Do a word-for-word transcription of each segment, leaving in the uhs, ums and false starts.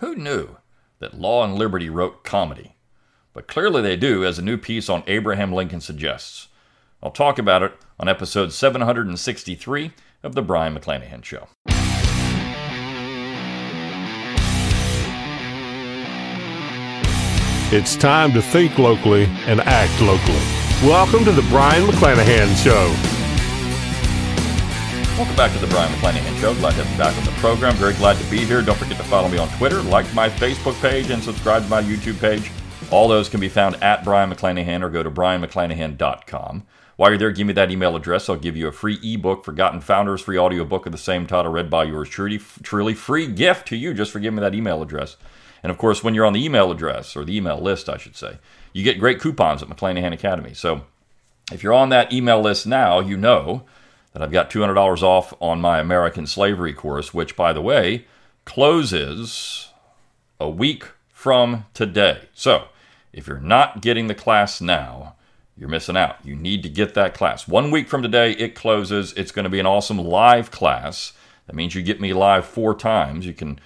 Who knew that Law and Liberty wrote comedy? But clearly they do, as a new piece on Abraham Lincoln suggests. I'll talk about it on episode seven hundred sixty-three of The Brion McClanahan Show. It's time to think locally and act locally. Welcome to The Brion McClanahan Show. Welcome back to The Brion McClanahan Show. Glad to have you back on the program. Very glad to be here. Don't forget to follow me on Twitter, like my Facebook page, and subscribe to my YouTube page. All those can be found at Brion McClanahan or go to brion mcclanahan dot com. While you're there, give me that email address. I'll give you a free ebook, Forgotten Founders, free audiobook of the same title, read by yours truly. Truly free gift to you just for giving me that email address. And of course, when you're on the email address, or the email list, I should say, you get great coupons at McClanahan Academy. So if you're on that email list now, you know that I've got two hundred dollars off on my American Slavery course, which, by the way, closes a week from today. So if you're not getting the class now, you're missing out. You need to get that class. One week from today, it closes. It's going to be an awesome live class. That means you get me live four times. You can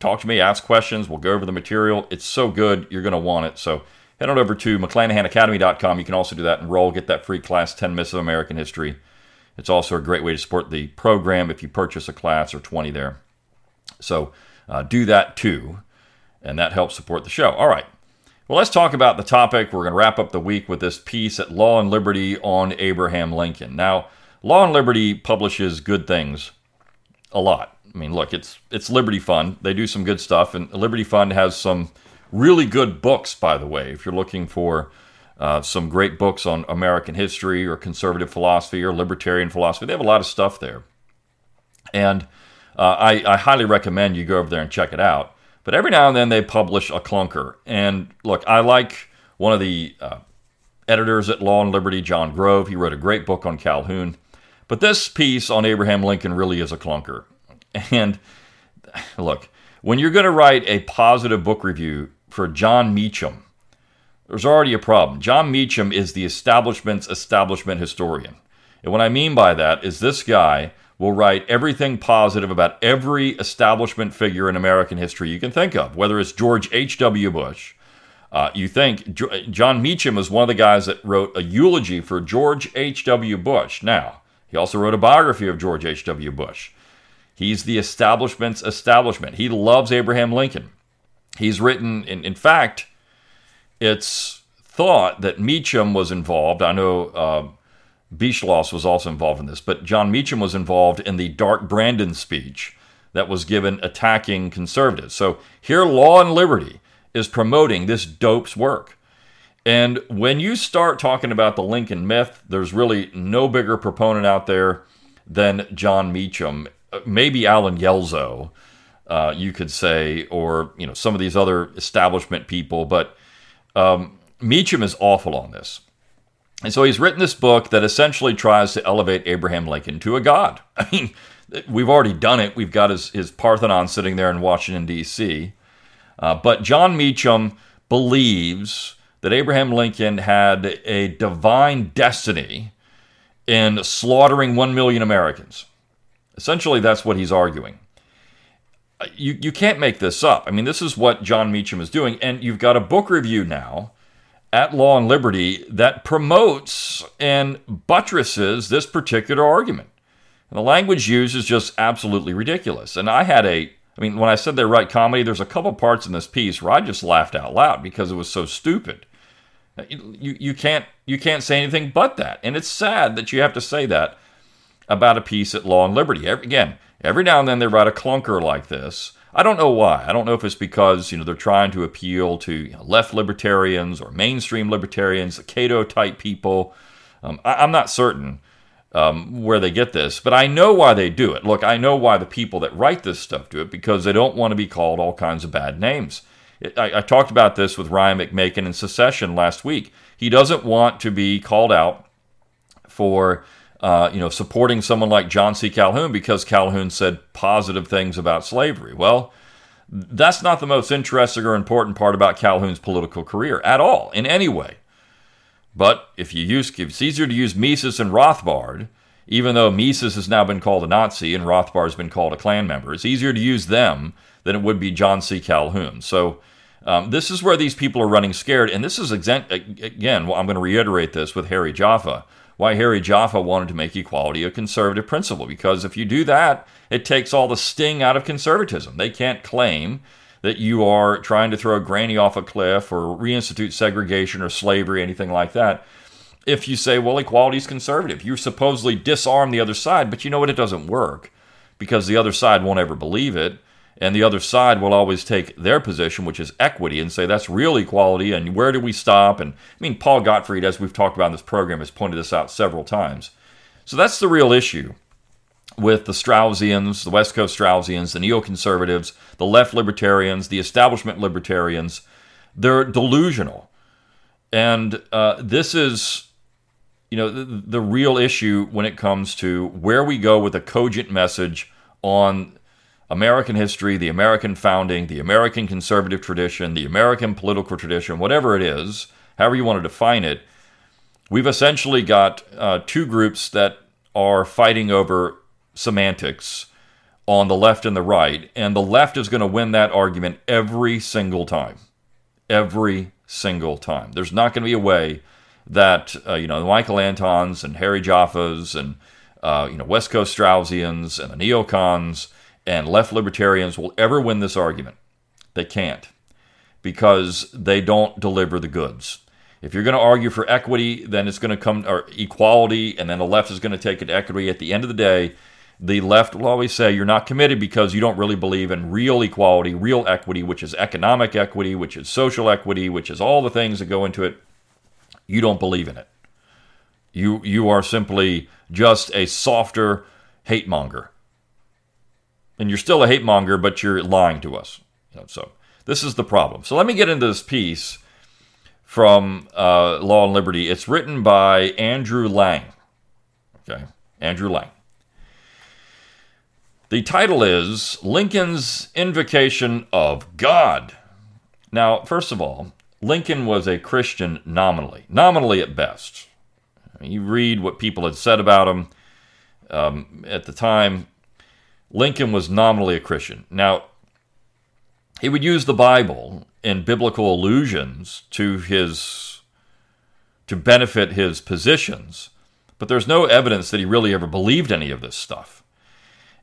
talk to me, ask questions. We'll go over the material. It's so good. You're going to want it. So head on over to mcclanahan academy dot com. You can also do that. Enroll. Get that free class, ten Myths of American History. It's also a great way to support the program if you purchase a class or twenty there. So uh, do that too, and that helps support the show. All right. Well, let's talk about the topic. We're going to wrap up the week with this piece at Law and Liberty on Abraham Lincoln. Now, Law and Liberty publishes good things a lot. I mean, look, it's it's Liberty Fund. They do some good stuff, and Liberty Fund has some really good books, by the way, if you're looking for Uh, some great books on American history or conservative philosophy or libertarian philosophy. They have a lot of stuff there. And uh, I, I highly recommend you go over there and check it out. But every now and then they publish a clunker. And look, I like one of the uh, editors at Law and Liberty, John Grove. He wrote a great book on Calhoun. But this piece on Abraham Lincoln really is a clunker. And look, when you're going to write a positive book review for John Meacham, there's already a problem. John Meacham is the establishment's establishment historian. And what I mean by that is this guy will write everything positive about every establishment figure in American history you can think of, whether it's George H W. Bush. Uh, you think J- John Meacham is one of the guys that wrote a eulogy for George H W. Bush. Now, he also wrote a biography of George H W. Bush. He's the establishment's establishment. He loves Abraham Lincoln. He's written, in, in fact... It's thought that Meacham was involved. I know uh, Beschloss was also involved in this, but John Meacham was involved in the Dark Brandon speech that was given attacking conservatives. So here Law and Liberty is promoting this dope's work. And when you start talking about the Lincoln myth, there's really no bigger proponent out there than John Meacham, maybe Alan Gelzo, uh, you could say, or you know some of these other establishment people, but Um, Meacham is awful on this. And so he's written this book that essentially tries to elevate Abraham Lincoln to a god. I mean, we've already done it. We've got his, his Parthenon sitting there in Washington, D C Uh, but John Meacham believes that Abraham Lincoln had a divine destiny in slaughtering one million Americans. Essentially, that's what he's arguing. You you can't make this up. I mean, this is what John Meacham is doing, and you've got a book review now at Law and Liberty that promotes and buttresses this particular argument. And the language used is just absolutely ridiculous. And I had a, I mean, when I said they write comedy, there's a couple parts in this piece where I just laughed out loud because it was so stupid. You you can't you can't say anything but that, and it's sad that you have to say that about a piece at Law and Liberty. Again, every now and then they write a clunker like this. I don't know why. I don't know if it's because you know they're trying to appeal to you know, left libertarians or mainstream libertarians, Cato-type people. Um, I, I'm not certain um, where they get this, but I know why they do it. Look, I know why the people that write this stuff do it, because they don't want to be called all kinds of bad names. It, I, I talked about this with Ryan McMaken in Secession last week. He doesn't want to be called out for... Uh, you know, supporting someone like John C. Calhoun because Calhoun said positive things about slavery. Well, that's not the most interesting or important part about Calhoun's political career at all, in any way. But if you use, if it's easier to use Mises and Rothbard, even though Mises has now been called a Nazi and Rothbard has been called a Klan member. It's easier to use them than it would be John C. Calhoun. So um, this is where these people are running scared. And this is, exen- again, well, I'm going to reiterate this with Harry Jaffa, why Harry Jaffa wanted to make equality a conservative principle. Because if you do that, it takes all the sting out of conservatism. They can't claim that you are trying to throw a granny off a cliff or reinstitute segregation or slavery, anything like that. If you say, well, equality is conservative, you supposedly disarm the other side, but you know what? It doesn't work because the other side won't ever believe it. And the other side will always take their position, which is equity, and say that's real equality, and where do we stop? And I mean, Paul Gottfried, as we've talked about in this program, has pointed this out several times. So that's the real issue with the Straussians, the West Coast Straussians, the neoconservatives, the left libertarians, the establishment libertarians. They're delusional. And uh, this is, you know, the, the real issue when it comes to where we go with a cogent message on American history, the American founding, the American conservative tradition, the American political tradition, whatever it is, however you want to define it. We've essentially got uh, two groups that are fighting over semantics on the left and the right, and the left is going to win that argument every single time. Every single time. There's not going to be a way that, uh, you know, the Michael Antons and Harry Jaffas and, uh, you know, West Coast Straussians and the neocons and left libertarians will ever win this argument. They can't, because they don't deliver the goods. If you're going to argue for equity, then it's going to come, or equality, and then the left is going to take it equity. At the end of the day, the left will always say you're not committed because you don't really believe in real equality, real equity, which is economic equity, which is social equity, which is all the things that go into it. You don't believe in it. You, you are simply just a softer hate monger. And you're still a hate monger, but you're lying to us. You know, so this is the problem. So let me get into this piece from uh, Law and Liberty. It's written by Andrew Lang. Okay, Andrew Lang. The title is Lincoln's Invocation of God. Now, first of all, Lincoln was a Christian nominally, nominally at best. You read what people had said about him um, at the time. Lincoln was nominally a Christian. Now, he would use the Bible and biblical allusions to his to benefit his positions, but there's no evidence that he really ever believed any of this stuff.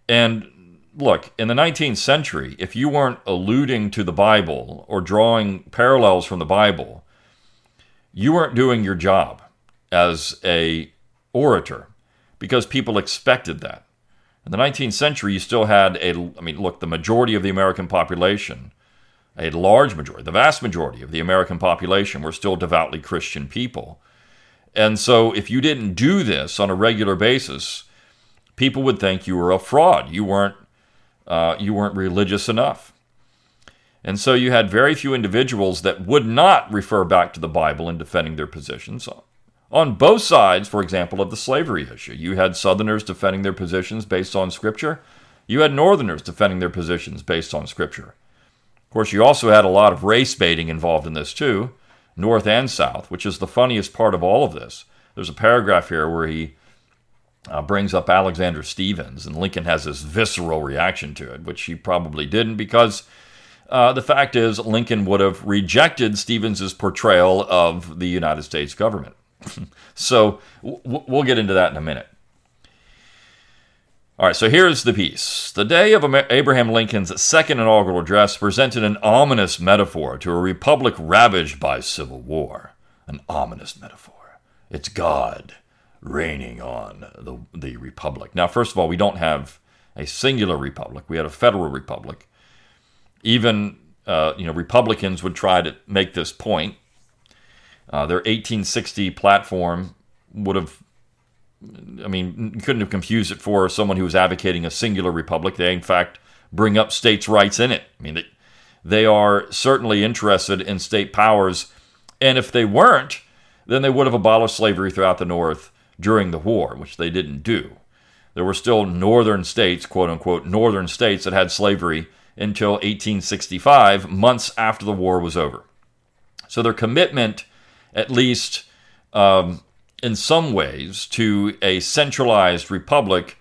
And look, in the nineteenth century, if you weren't alluding to the Bible or drawing parallels from the Bible, you weren't doing your job as an orator, because people expected that. In the nineteenth century, you still had a, I mean, look, the majority of the American population, a large majority, the vast majority of the American population were still devoutly Christian people. And so if you didn't do this on a regular basis, people would think you were a fraud. You weren't, uh, you weren't religious enough. And so you had very few individuals that would not refer back to the Bible in defending their positions. On both sides, for example, of the slavery issue, you had Southerners defending their positions based on Scripture. You had Northerners defending their positions based on Scripture. Of course, you also had a lot of race baiting involved in this too, North and South, which is the funniest part of all of this. There's a paragraph here where he uh, brings up Alexander Stephens, and Lincoln has this visceral reaction to it, which he probably didn't, because uh, the fact is Lincoln would have rejected Stephens's portrayal of the United States government. So we'll get into that in a minute. All right, so here's the piece. The day of Abraham Lincoln's second inaugural address presented an ominous metaphor to a republic ravaged by civil war. An ominous metaphor. It's God reigning on the, the republic. Now, first of all, we don't have a singular republic. We had a federal republic. Even, uh, you know, Republicans would try to make this point. Uh, their eighteen sixty platform would have, I mean, couldn't have confused it for someone who was advocating a singular republic. They, in fact, bring up states' rights in it. I mean, they, they are certainly interested in state powers. And if they weren't, then they would have abolished slavery throughout the North during the war, which they didn't do. There were still northern states, quote-unquote, northern states that had slavery until eighteen sixty-five, months after the war was over. So their commitment, at least um, in some ways, to a centralized republic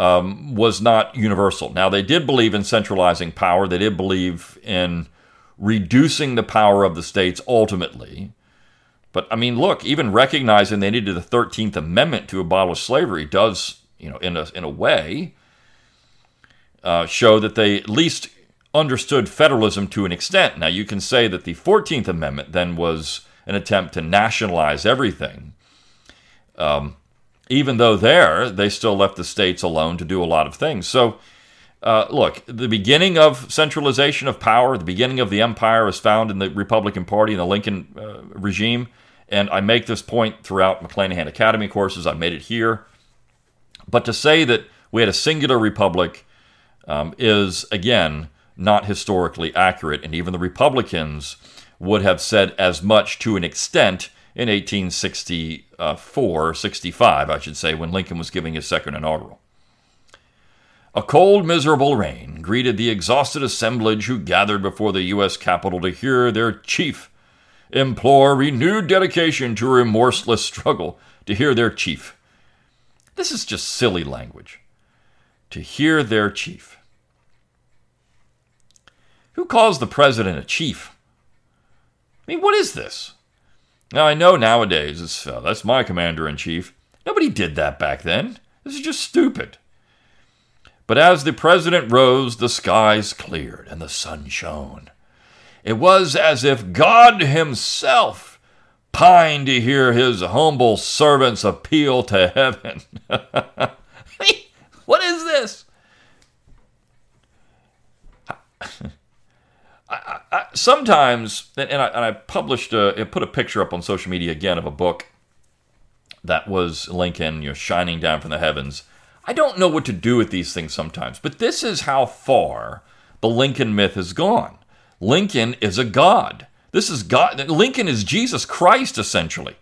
um, was not universal. Now, they did believe in centralizing power. They did believe in reducing the power of the states ultimately. But, I mean, look, even recognizing they needed the thirteenth Amendment to abolish slavery does, you know, in a, in a way, uh, show that they at least understood federalism to an extent. Now, you can say that the fourteenth Amendment then was an attempt to nationalize everything. Um, even though there, they still left the states alone to do a lot of things. So, uh, look, the beginning of centralization of power, the beginning of the empire is found in the Republican Party and the Lincoln uh, regime. And I make this point throughout McClanahan Academy courses. I made it here. But to say that we had a singular republic um, is, again, not historically accurate. And even the Republicans would have said as much to an extent in eighteen sixty-four, sixty-five, I should say, when Lincoln was giving his second inaugural. A cold, miserable rain greeted the exhausted assemblage who gathered before the U S Capitol to hear their chief implore renewed dedication to a remorseless struggle, to hear their chief. This is just silly language. To hear their chief. Who calls the president a chief? I mean, what is this? Now, I know nowadays, it's, uh, that's my commander-in-chief. Nobody did that back then. This is just stupid. But as the president rose, the skies cleared and the sun shone. It was as if God himself pined to hear his humble servant's appeal to heaven. What is this? I, I, sometimes, and I, and I published, a, I put a picture up on social media again of a book that was Lincoln, you know, shining down from the heavens. I don't know what to do with these things sometimes, but this is how far the Lincoln myth has gone. Lincoln is a god. This is God. Lincoln is Jesus Christ, essentially.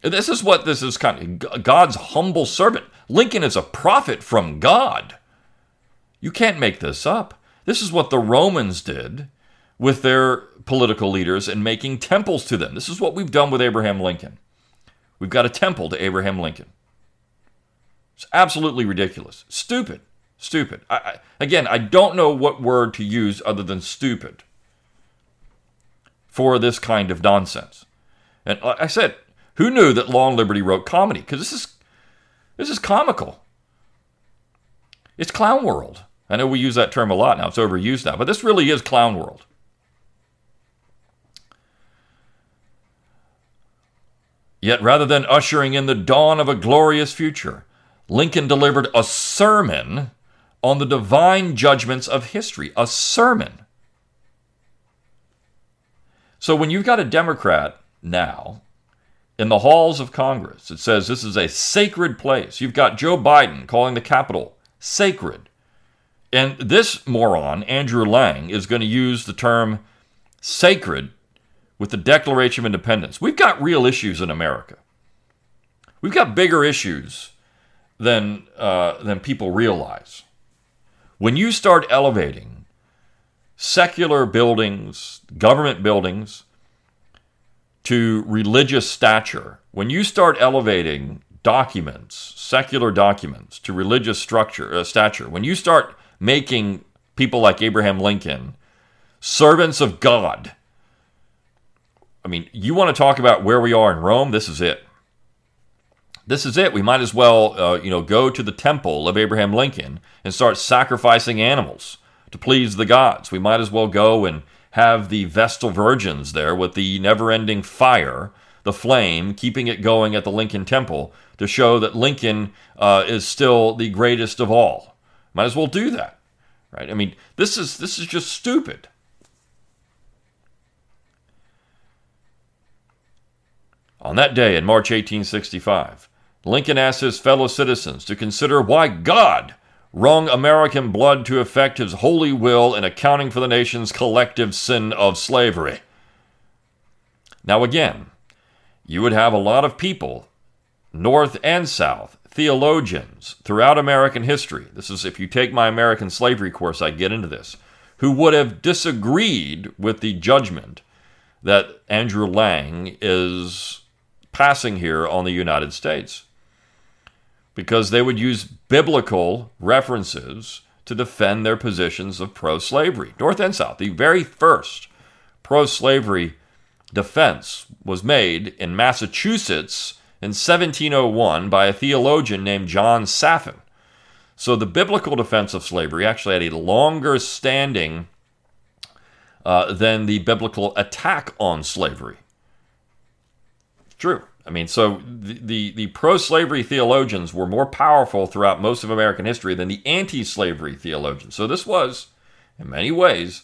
This is what this is kind of God's humble servant. Lincoln is a prophet from God. You can't make this up. This is what the Romans did with their political leaders and making temples to them. This is what we've done with Abraham Lincoln. We've got a temple to Abraham Lincoln. It's absolutely ridiculous. Stupid. Stupid. I, I, again, I don't know what word to use other than stupid for this kind of nonsense. And like I said, who knew that Law and Liberty wrote comedy? Because this is, this is comical. It's clown world. I know we use that term a lot now. It's overused now. But this really is clown world. Yet rather than ushering in the dawn of a glorious future, Lincoln delivered a sermon on the divine judgments of history. A sermon. So when you've got a Democrat now in the halls of Congress that says this is a sacred place, you've got Joe Biden calling the Capitol sacred. And this moron, Andrew Lang, is going to use the term sacred with the Declaration of Independence. We've got real issues in America. We've got bigger issues than uh, than people realize. When you start elevating secular buildings, government buildings, to religious stature, when you start elevating documents, secular documents, to religious structure uh, stature, when you start making people like Abraham Lincoln servants of God, I mean, you want to talk about where we are in Rome? This is it. This is it. We might as well, uh, you know, go to the temple of Abraham Lincoln and start sacrificing animals to please the gods. We might as well go and have the Vestal Virgins there with the never-ending fire, the flame, keeping it going at the Lincoln Temple to show that Lincoln uh, is still the greatest of all. Might as well do that, right? I mean, this is this is just stupid. On that day in March eighteen sixty-five, Lincoln asked his fellow citizens to consider why God wrung American blood to effect his holy will in accounting for the nation's collective sin of slavery. Now again, you would have a lot of people, North and South, theologians throughout American history, this is if you take my American slavery course, I get into this, who would have disagreed with the judgment that Andrew Lang is passing here on the United States. because they would use biblical references to defend their positions of pro-slavery, North and South. The very first pro-slavery defense was made in Massachusetts in seventeen oh one by a theologian named John Saffin. So the biblical defense of slavery actually had a longer standing uh, than the biblical attack on slavery. True. I mean, so the, the, the pro-slavery theologians were more powerful throughout most of American history than the anti-slavery theologians. So this was, in many ways,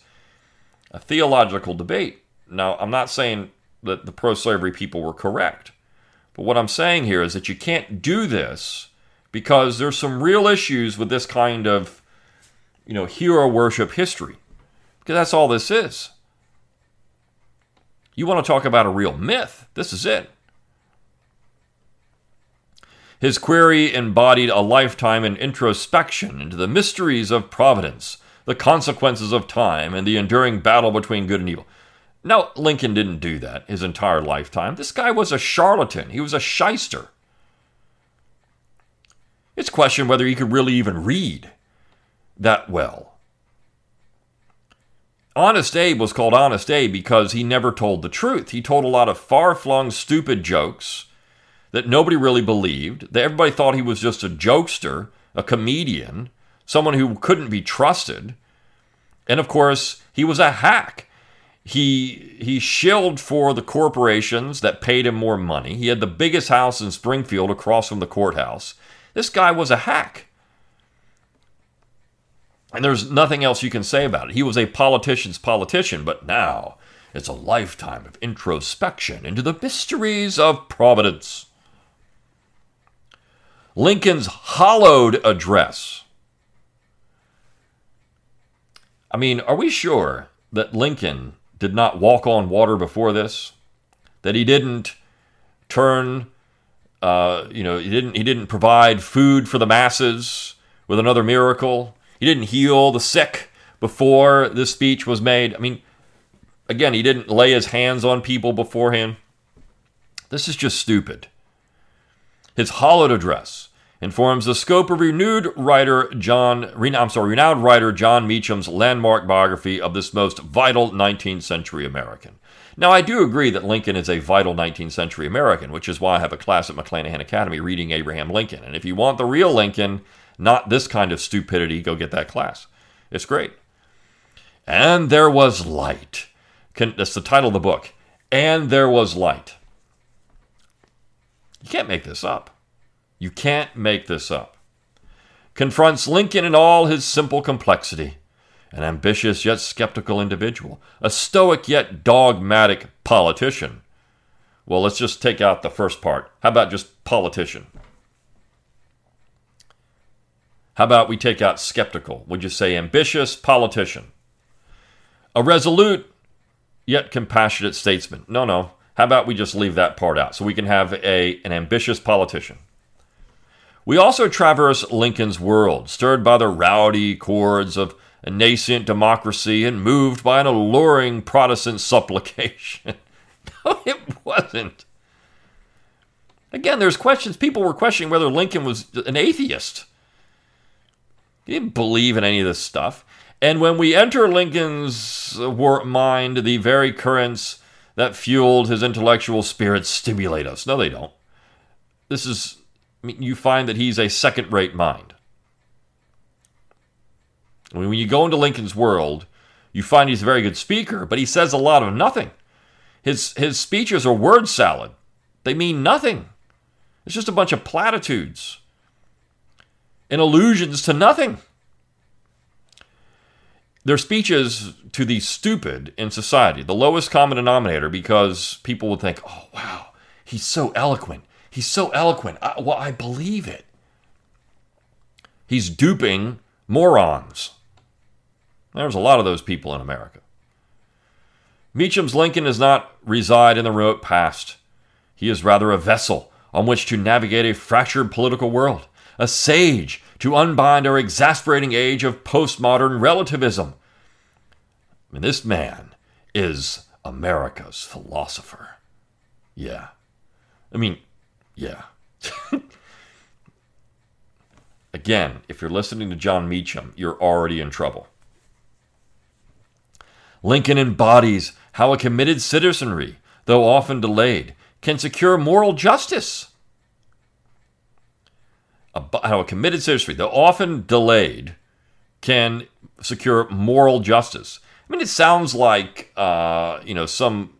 a theological debate. Now, I'm not saying that the pro-slavery people were correct. But what I'm saying here is that you can't do this because there's some real issues with this kind of, you know, hero worship history. Because that's all this is. You want to talk about a real myth. This is it. His query embodied a lifetime in introspection into the mysteries of providence, the consequences of time, and the enduring battle between good and evil. Now, Lincoln didn't do that his entire lifetime. This guy was a charlatan. He was a shyster. It's questioned whether he could really even read that well. Honest Abe was called Honest Abe because he never told the truth. He told a lot of far-flung, stupid jokes that nobody really believed, that everybody thought he was just a jokester, a comedian, someone who couldn't be trusted. And, of course, he was a hack. He he shilled for the corporations that paid him more money. He had the biggest house in Springfield across from the courthouse. This guy was a hack. And there's nothing else you can say about it. He was a politician's politician, but now it's a lifetime of introspection into the mysteries of providence. Lincoln's hollowed address. I mean, are we sure that Lincoln did not walk on water before this, that he didn't turn, uh, you know, he didn't he didn't provide food for the masses with another miracle? He didn't heal the sick before this speech was made. I mean, again, he didn't lay his hands on people beforehand. This is just stupid. His hollowed address informs the scope of renewed writer John, I'm sorry, renowned writer John Meacham's landmark biography of this most vital nineteenth century American. Now, I do agree that Lincoln is a vital nineteenth century American, which is why I have a class at McClanahan Academy reading Abraham Lincoln. And if you want the real Lincoln, not this kind of stupidity, go get that class. It's great. And there was light. Can, that's the title of the book. And there was light. You can't make this up. You can't make this up. Confronts Lincoln in all his simple complexity, an ambitious yet skeptical individual, a stoic yet dogmatic politician. Well, let's just take out the first part. How about just politician? How about we take out skeptical? Would you say ambitious politician? A resolute yet compassionate statesman. No, no. How about we just leave that part out so we can have a, an ambitious politician? We also traverse Lincoln's world, stirred by the rowdy chords of a nascent democracy and moved by an alluring Protestant supplication. No, it wasn't. Again, there's questions. People were questioning whether Lincoln was an atheist. He didn't believe in any of this stuff. And when we enter Lincoln's mind, the very currents that fueled his intellectual spirit stimulate us. No, they don't. This is... you find that he's a second-rate mind. When you go into Lincoln's world, you find he's a very good speaker, but he says a lot of nothing. His his speeches are word salad. They mean nothing. It's just a bunch of platitudes and allusions to nothing. They're speeches to the stupid in society, the lowest common denominator, because people would think, oh, wow, he's so eloquent. He's so eloquent. I, well, I believe it. He's duping morons. There's a lot of those people in America. Meacham's Lincoln does not reside in the remote past. He is rather a vessel on which to navigate a fractured political world, a sage to unbind our exasperating age of postmodern relativism. I mean, this man is America's philosopher. Yeah. I mean, Yeah. Again, if you're listening to John Meacham, you're already in trouble. Lincoln embodies how a committed citizenry, though often delayed, can secure moral justice. How a committed citizenry, though often delayed, can secure moral justice. I mean, it sounds like, uh, you know, some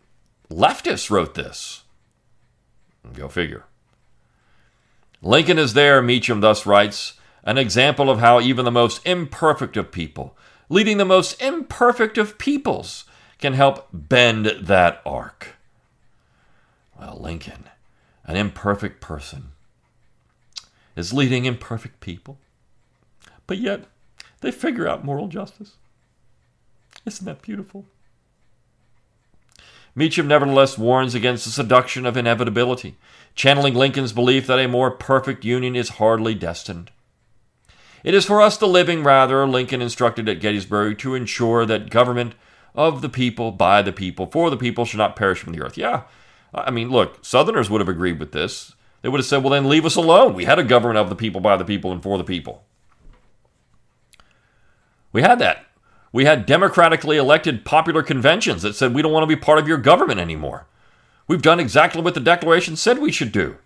leftists wrote this. Go figure. Lincoln is there, Meacham thus writes, an example of how even the most imperfect of people, leading the most imperfect of peoples, can help bend that arc. Well, Lincoln, an imperfect person, is leading imperfect people, but yet they figure out moral justice. Isn't that beautiful? Meacham nevertheless warns against the seduction of inevitability, channeling Lincoln's belief that a more perfect union is hardly destined. It is for us the living, rather, Lincoln instructed at Gettysburg, to ensure that government of the people, by the people, for the people, should not perish from the earth. Yeah, I mean, look, Southerners would have agreed with this. They would have said, well, then leave us alone. We had a government of the people, by the people, and for the people. We had that. We had democratically elected popular conventions that said we don't want to be part of your government anymore. We've done exactly what the Declaration said we should do.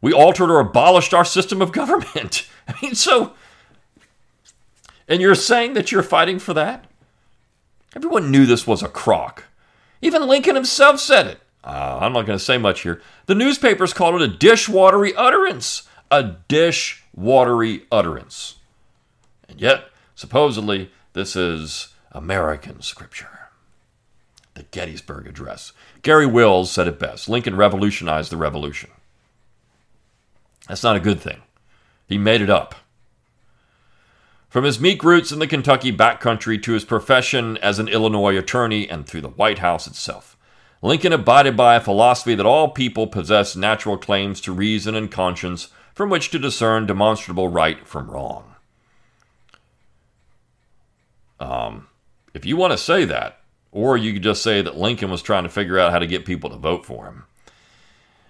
We altered or abolished our system of government. I mean, so... And you're saying that you're fighting for that? Everyone knew this was a crock. Even Lincoln himself said it. Uh, I'm not going to say much here. The newspapers called it a dishwatery utterance. A dishwatery utterance. And yet, supposedly... this is American scripture. The Gettysburg Address. Gary Wills said it best. Lincoln revolutionized the revolution. That's not a good thing. He made it up. From his meek roots in the Kentucky backcountry to his profession as an Illinois attorney and through the White House itself, Lincoln abided by a philosophy that all people possess natural claims to reason and conscience from which to discern demonstrable right from wrong. Um, if you want to say that, or you could just say that Lincoln was trying to figure out how to get people to vote for him,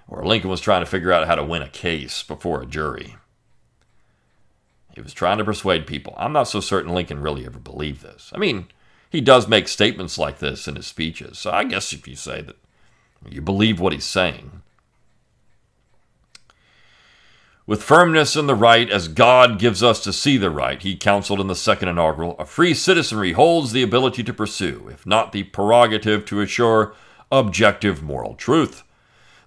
or Lincoln was trying to figure out how to win a case before a jury. He was trying to persuade people. I'm not so certain Lincoln really ever believed this. I mean, he does make statements like this in his speeches, so I guess if you say that you believe what he's saying. With firmness in the right, as God gives us to see the right, he counseled in the second inaugural, a free citizenry holds the ability to pursue, if not the prerogative to assure, objective moral truth.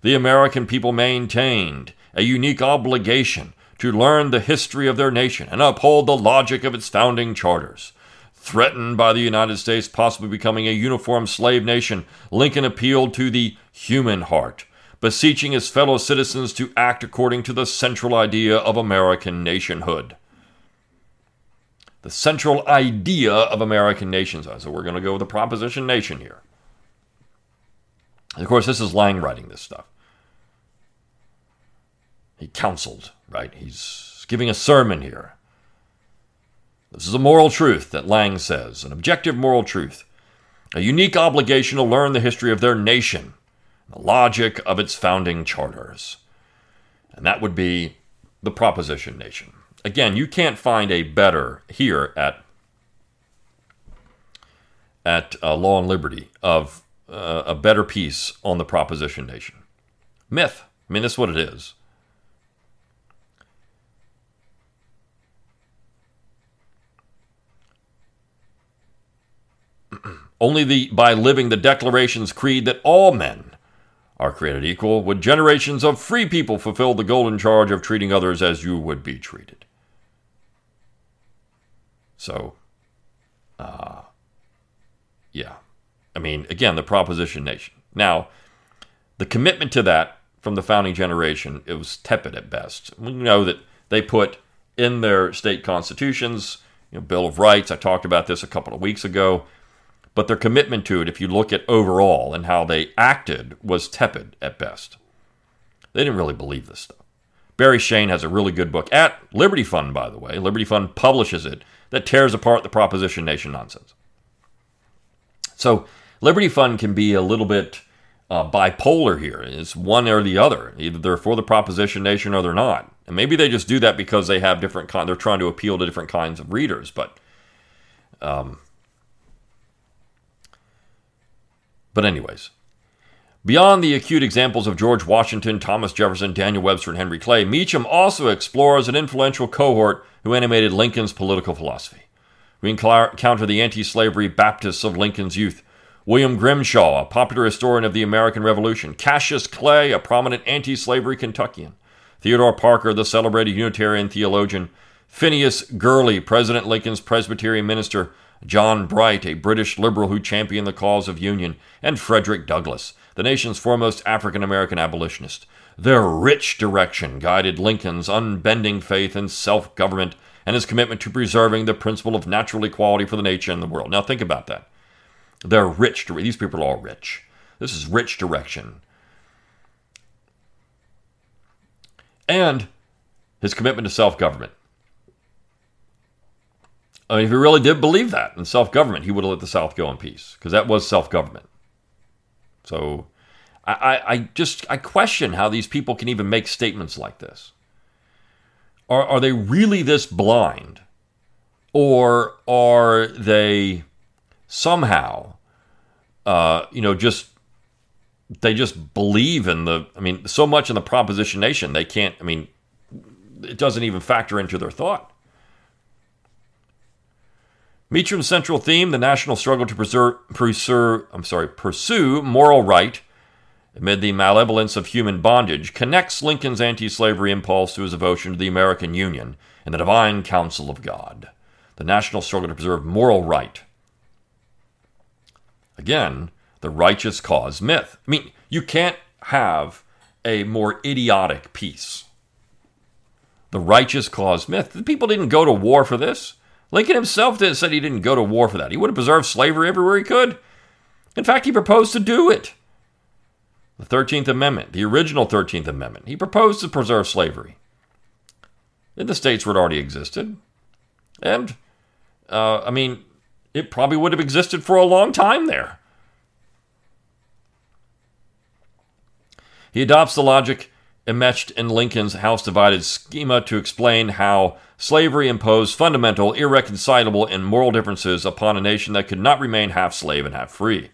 The American people maintained a unique obligation to learn the history of their nation and uphold the logic of its founding charters. Threatened by the United States possibly becoming a uniform slave nation, Lincoln appealed to the human heart, beseeching his fellow citizens to act according to the central idea of American nationhood. The central idea of American nationhood. So we're going to go with the proposition nation here. And of course, this is Lang writing this stuff. He counseled, right? He's giving a sermon here. This is a moral truth that Lang says, an objective moral truth, a unique obligation to learn the history of their nation, the logic of its founding charters. And that would be the proposition nation. Again, you can't find a better here at at uh, Law and Liberty of uh, a better piece on the proposition nation. Myth. I mean, that's what it is. Only the by living the Declaration's creed that all men are created equal, would generations of free people fulfill the golden charge of treating others as you would be treated. So, uh, yeah. I mean, again, the proposition nation. Now, the commitment to that from the founding generation, it was tepid at best. We know that they put in their state constitutions, you know, Bill of Rights, I talked about this a couple of weeks ago, but their commitment to it, if you look at overall and how they acted, was tepid at best. They didn't really believe this stuff. Barry Shane has a really good book at Liberty Fund, by the way. Liberty Fund publishes it, that tears apart the Proposition Nation nonsense. So Liberty Fund can be a little bit uh, bipolar here. It's one or the other. Either they're for the Proposition Nation or they're not. And maybe they just do that because they have different kind. They're trying to appeal to different kinds of readers. But, um, but anyways, beyond the acute examples of George Washington, Thomas Jefferson, Daniel Webster, and Henry Clay, Meacham also explores an influential cohort who animated Lincoln's political philosophy. We encounter the anti-slavery Baptists of Lincoln's youth, William Grimshaw, a popular historian of the American Revolution, Cassius Clay, a prominent anti-slavery Kentuckian, Theodore Parker, the celebrated Unitarian theologian, Phineas Gurley, President Lincoln's Presbyterian minister, John Bright, a British liberal who championed the cause of union, and Frederick Douglass, the nation's foremost African-American abolitionist. Their rich direction guided Lincoln's unbending faith in self-government and his commitment to preserving the principle of natural equality for the nation and the world. Now think about that. They're rich. These people are all rich. This is rich direction. And his commitment to self-government. I mean, if he really did believe that in self-government, he would have let the South go in peace, because that was self-government. So I, I, I just, I question how these people can even make statements like this. Are, are they really this blind? Or are they somehow, uh, you know, just, they just believe in the, I mean, so much in the proposition nation, they can't, I mean, it doesn't even factor into their thought. Meacham's central theme, the national struggle to preserve, preserve, I'm sorry, pursue moral right amid the malevolence of human bondage, connects Lincoln's anti-slavery impulse to his devotion to the American Union and the divine counsel of God. The national struggle to preserve moral right. Again, the righteous cause myth. I mean, you can't have a more idiotic piece. The righteous cause myth. The people didn't go to war for this. Lincoln himself didn't said he didn't go to war for that. He would have preserved slavery everywhere he could. In fact, he proposed to do it. The thirteenth Amendment, the original thirteenth Amendment, he proposed to preserve slavery in the states where it already existed. And, uh, I mean, it probably would have existed for a long time there. He adopts the logic enmeshed in Lincoln's house-divided schema to explain how slavery imposed fundamental, irreconcilable, and moral differences upon a nation that could not remain half slave and half free.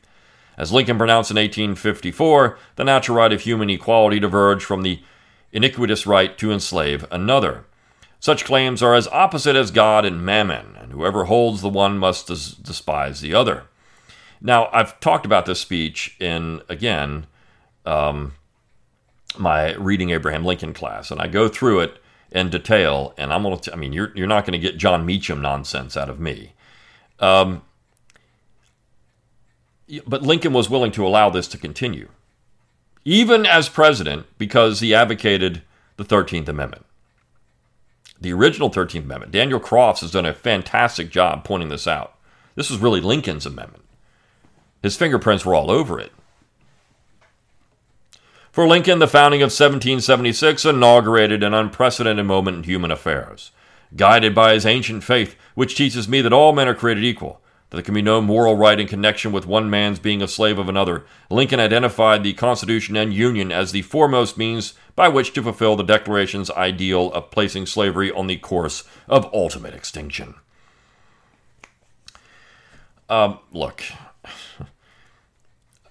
As Lincoln pronounced in eighteen fifty-four, the natural right of human equality diverged from the iniquitous right to enslave another. Such claims are as opposite as God and mammon, and whoever holds the one must des- despise the other. Now, I've talked about this speech in, again, um, my Reading Abraham Lincoln class, and I go through it in detail, and I'm going to, I mean, you're, you're not going to get John Meacham nonsense out of me. Um, but Lincoln was willing to allow this to continue, even as president, because he advocated the thirteenth Amendment. The original thirteenth Amendment. Daniel Crofts has done a fantastic job pointing this out. This was really Lincoln's amendment. His fingerprints were all over it. For Lincoln, the founding of seventeen seventy-six inaugurated an unprecedented moment in human affairs. Guided by his ancient faith, which teaches me that all men are created equal, that there can be no moral right in connection with one man's being a slave of another, Lincoln identified the Constitution and Union as the foremost means by which to fulfill the Declaration's ideal of placing slavery on the course of ultimate extinction. Um, look,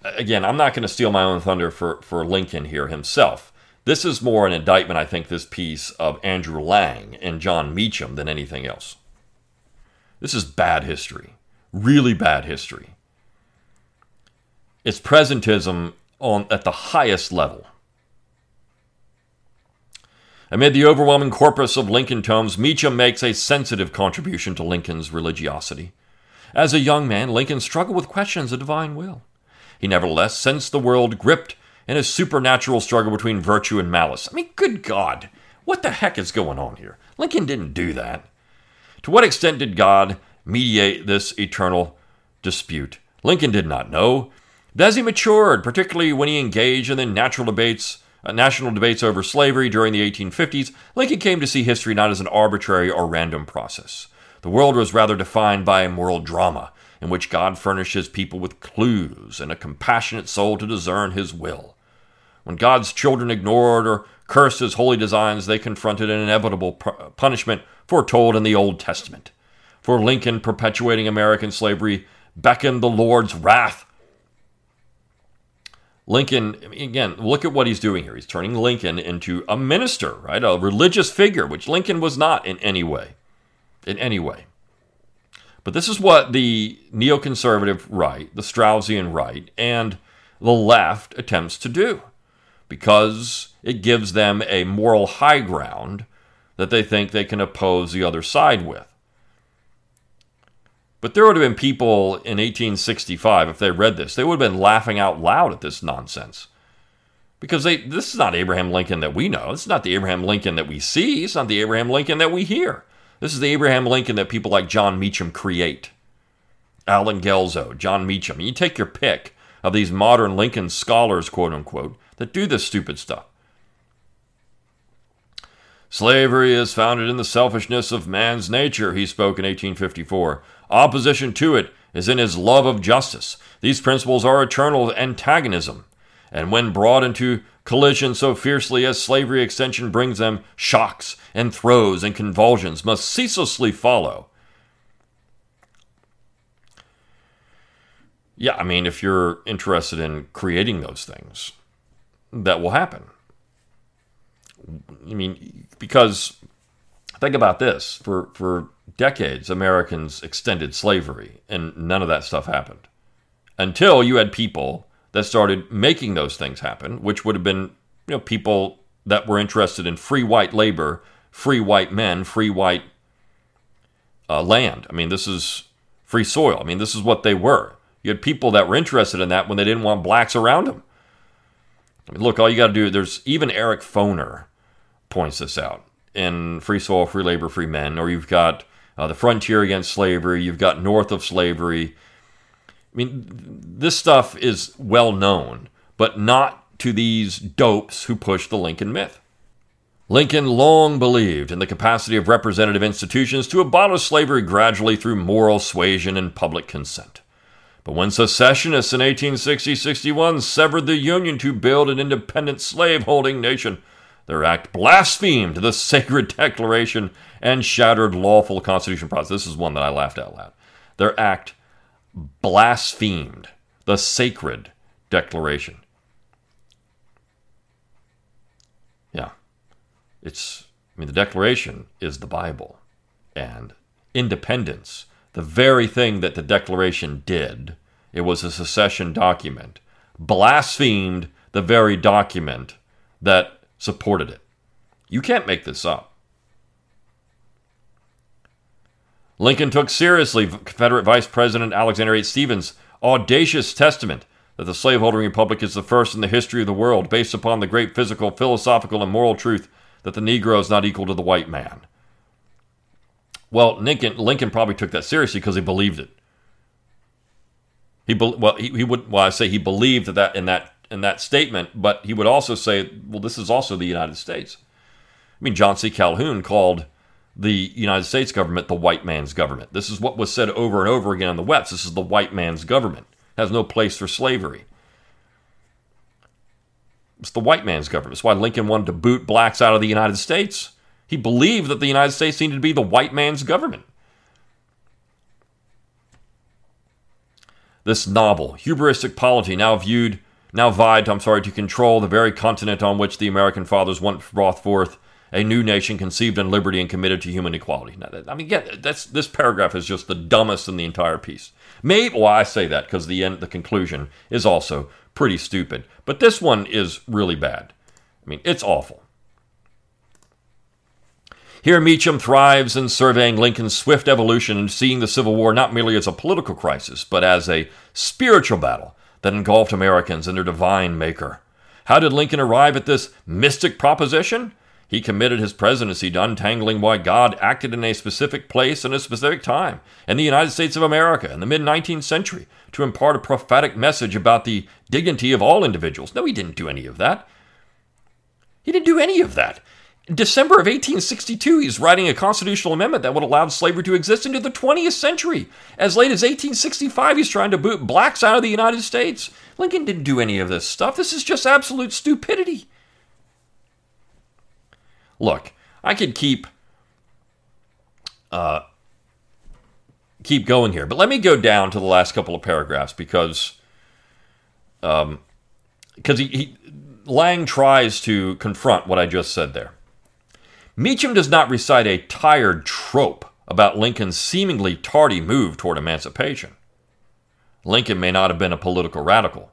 again, I'm not going to steal my own thunder for, for Lincoln here himself. This is more an indictment, I think, this piece of Andrew Lang and John Meacham than anything else. This is bad history, really bad history. It's presentism on at the highest level. Amid the overwhelming corpus of Lincoln tomes, Meacham makes a sensitive contribution to Lincoln's religiosity. As a young man, Lincoln struggled with questions of divine will. He nevertheless sensed the world gripped in a supernatural struggle between virtue and malice. I mean, good God, what the heck is going on here? Lincoln didn't do that. To what extent did God mediate this eternal dispute? Lincoln did not know. But as he matured, particularly when he engaged in the natural debates Uh, national debates over slavery during the eighteen fifties, Lincoln came to see history not as an arbitrary or random process. The world was rather defined by a moral drama in which God furnished his people with clues and a compassionate soul to discern his will. When God's children ignored or cursed his holy designs, they confronted an inevitable punishment foretold in the Old Testament. For Lincoln, perpetuating American slavery beckoned the Lord's wrath. Lincoln, again, look at what he's doing here. He's turning Lincoln into a minister, right? A religious figure, which Lincoln was not in any way. In any way. But this is what the neoconservative right, the Straussian right, and the left attempts to do, because it gives them a moral high ground that they think they can oppose the other side with. But there would have been people in eighteen sixty-five, if they read this, they would have been laughing out loud at this nonsense. Because they, this is not Abraham Lincoln that we know. It's not the Abraham Lincoln that we see. It's not the Abraham Lincoln that we hear. This is the Abraham Lincoln that people like John Meacham create. Alan Gelzo, John Meacham. You take your pick of these modern Lincoln scholars, quote unquote, that do this stupid stuff. Slavery is founded in the selfishness of man's nature, he spoke in eighteen fifty-four. Opposition to it is in his love of justice. These principles are eternal antagonism, and when brought into collision so fiercely as slavery extension brings them, shocks and throes and convulsions must ceaselessly follow. Yeah, I mean, if you're interested in creating those things, that will happen. I mean, because think about this. For, for decades, Americans extended slavery, and none of that stuff happened. Until you had people that started making those things happen, which would have been, you know, people that were interested in free white labor, free white men, free white uh, land. I mean, this is free soil. I mean, this is what they were. You had people that were interested in that when they didn't want blacks around them. I mean, look, all you got to do, there's even Eric Foner points this out in Free Soil, Free Labor, Free Men, or you've got uh, The Frontier Against Slavery, you've got North of Slavery. I mean, this stuff is well known, but not to these dopes who push the Lincoln myth. Lincoln long believed in the capacity of representative institutions to abolish slavery gradually through moral suasion and public consent. But when secessionists in eighteen sixty to sixty-one severed the Union to build an independent slave-holding nation, their act blasphemed the sacred declaration and shattered lawful constitutional process. This is one that I laughed out loud. Their act blasphemed the sacred declaration. Yeah. It's, I mean, the Declaration is the Bible, and independence, the very thing that the Declaration did, it was a secession document, blasphemed the very document that supported it. You can't make this up. Lincoln took seriously Confederate Vice President Alexander H. Stephens' audacious testament that the slaveholding republic is the first in the history of the world, based upon the great physical, philosophical, and moral truth that the Negro is not equal to the white man. Well, Lincoln, Lincoln probably took that seriously because he believed it. He be, well, he, he would. Well, I say he believed that in that in that statement, but he would also say, well, this is also the United States. I mean, John C. Calhoun called the United States government the white man's government. This is what was said over and over again in the West. This is the white man's government. It has no place for slavery. It's the white man's government. That's why Lincoln wanted to boot blacks out of the United States. He believed that the United States needed to be the white man's government. This novel, hubristic polity now viewed, now vied, I'm sorry, to control the very continent on which the American fathers once brought forth a new nation conceived in liberty and committed to human equality. Now, I mean, again, that's, this paragraph is just the dumbest in the entire piece. Maybe, well, I say that because the end, the conclusion is also pretty stupid. But this one is really bad. I mean, it's awful. Here, Meacham thrives in surveying Lincoln's swift evolution and seeing the Civil War not merely as a political crisis, but as a spiritual battle that engulfed Americans and their divine maker. How did Lincoln arrive at this mystic proposition? He committed his presidency to untangling why God acted in a specific place and a specific time in the United States of America in the mid-nineteenth century to impart a prophetic message about the dignity of all individuals. No, he didn't do any of that. He didn't do any of that. December of eighteen sixty-two, he's writing a constitutional amendment that would allow slavery to exist into the twentieth century. As late as eighteen sixty-five, he's trying to boot blacks out of the United States. Lincoln didn't do any of this stuff. This is just absolute stupidity. Look, I could keep uh, keep going here, but let me go down to the last couple of paragraphs because um, because he, he Lang tries to confront what I just said there. Meacham does not recite a tired trope about Lincoln's seemingly tardy move toward emancipation. Lincoln may not have been a political radical.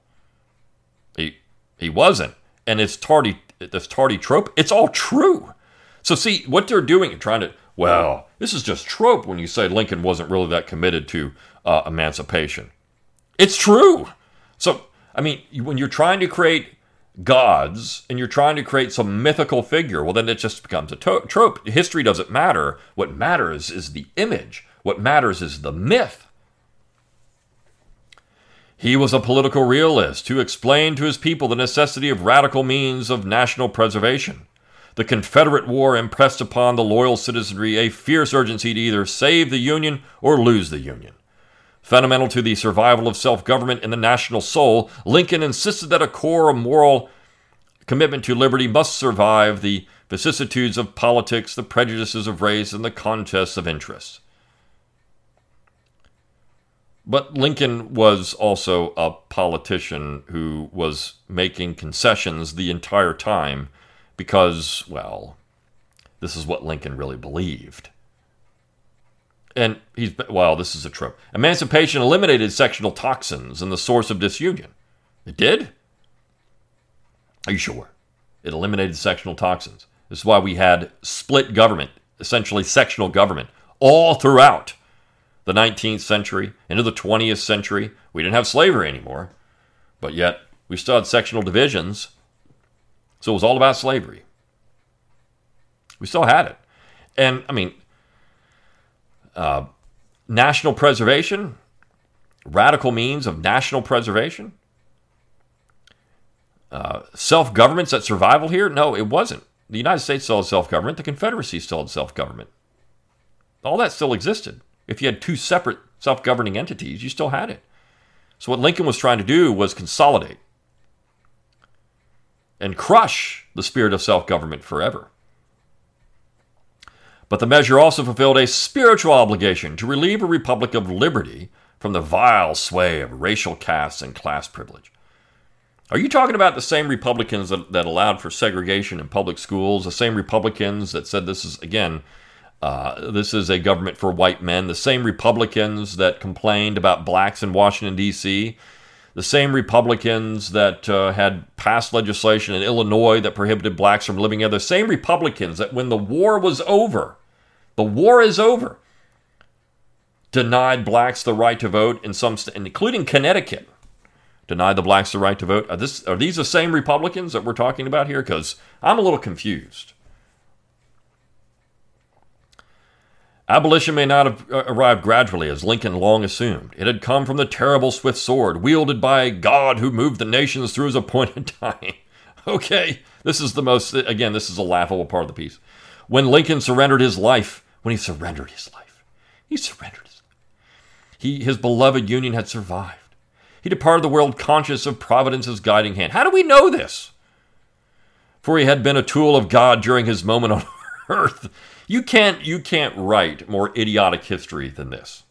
He he wasn't. And it's tardy, this tardy trope, it's all true. So see, what they're doing, trying to, well, this is just trope when you say Lincoln wasn't really that committed to uh, emancipation. It's true. So, I mean, when you're trying to create gods and you're trying to create some mythical figure, well, then it just becomes a to- trope. History doesn't matter. What matters is the image. What matters is the myth. He was a political realist who explained to his people the necessity of radical means of national preservation. The Confederate War impressed upon the loyal citizenry a fierce urgency to either save the Union or lose the Union. Fundamental to the survival of self-government in the national soul, Lincoln insisted that a core of moral commitment to liberty must survive the vicissitudes of politics, the prejudices of race, and the contests of interests. But Lincoln was also a politician who was making concessions the entire time because, well, this is what Lincoln really believed. And he's, well, this is a trope. Emancipation eliminated sectional toxins and the source of disunion. It did? Are you sure? It eliminated sectional toxins. This is why we had split government, essentially sectional government, all throughout the nineteenth century, into the twentieth century. We didn't have slavery anymore, but yet we still had sectional divisions. So it was all about slavery. We still had it. And, I mean, Uh, national preservation, radical means of national preservation, uh, self-government's at survival here? No, it wasn't. The United States still had self-government. The Confederacy still had self-government. All that still existed. If you had two separate self-governing entities, you still had it. So what Lincoln was trying to do was consolidate and crush the spirit of self-government forever. But the measure also fulfilled a spiritual obligation to relieve a republic of liberty from the vile sway of racial caste and class privilege. Are you talking about the same Republicans that, that allowed for segregation in public schools, the same Republicans that said this is, again, uh, this is a government for white men, the same Republicans that complained about blacks in Washington, D C, the same Republicans that uh, had passed legislation in Illinois that prohibited blacks from living there, the same Republicans that when the war was over, the war is over, denied blacks the right to vote in some states, including Connecticut, denied the blacks the right to vote. Are, this, are these the same Republicans that we're talking about here? Because I'm a little confused. Abolition may not have arrived gradually, as Lincoln long assumed. It had come from the terrible swift sword wielded by a God who moved the nations through his appointed time. Okay, this is the most, again, this is a laughable part of the piece. When Lincoln surrendered his life, when he surrendered his life, he surrendered his life. He, his beloved Union had survived. He departed the world conscious of Providence's guiding hand. How do we know this? For he had been a tool of God during his moment on earth. You can't, you can't write more idiotic history than this.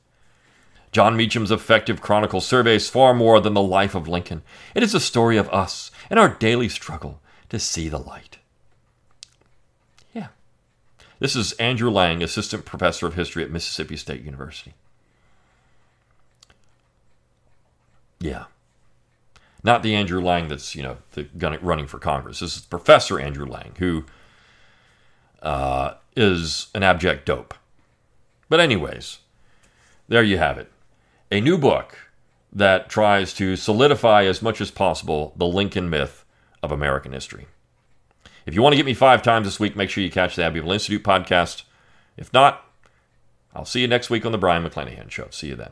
John Meacham's effective chronicle surveys far more than the life of Lincoln. It is a story of us and our daily struggle to see the light. Yeah. This is Andrew Lang, assistant professor of history at Mississippi State University. Yeah. Not the Andrew Lang that's, you know, the running for Congress. This is Professor Andrew Lang, who... Uh, is an abject dope. But anyways, there you have it. A new book that tries to solidify as much as possible the Lincoln myth of American history. If you want to get me five times this week, make sure you catch the Abbeville Institute podcast. If not, I'll see you next week on the Brion McClanahan Show. See you then.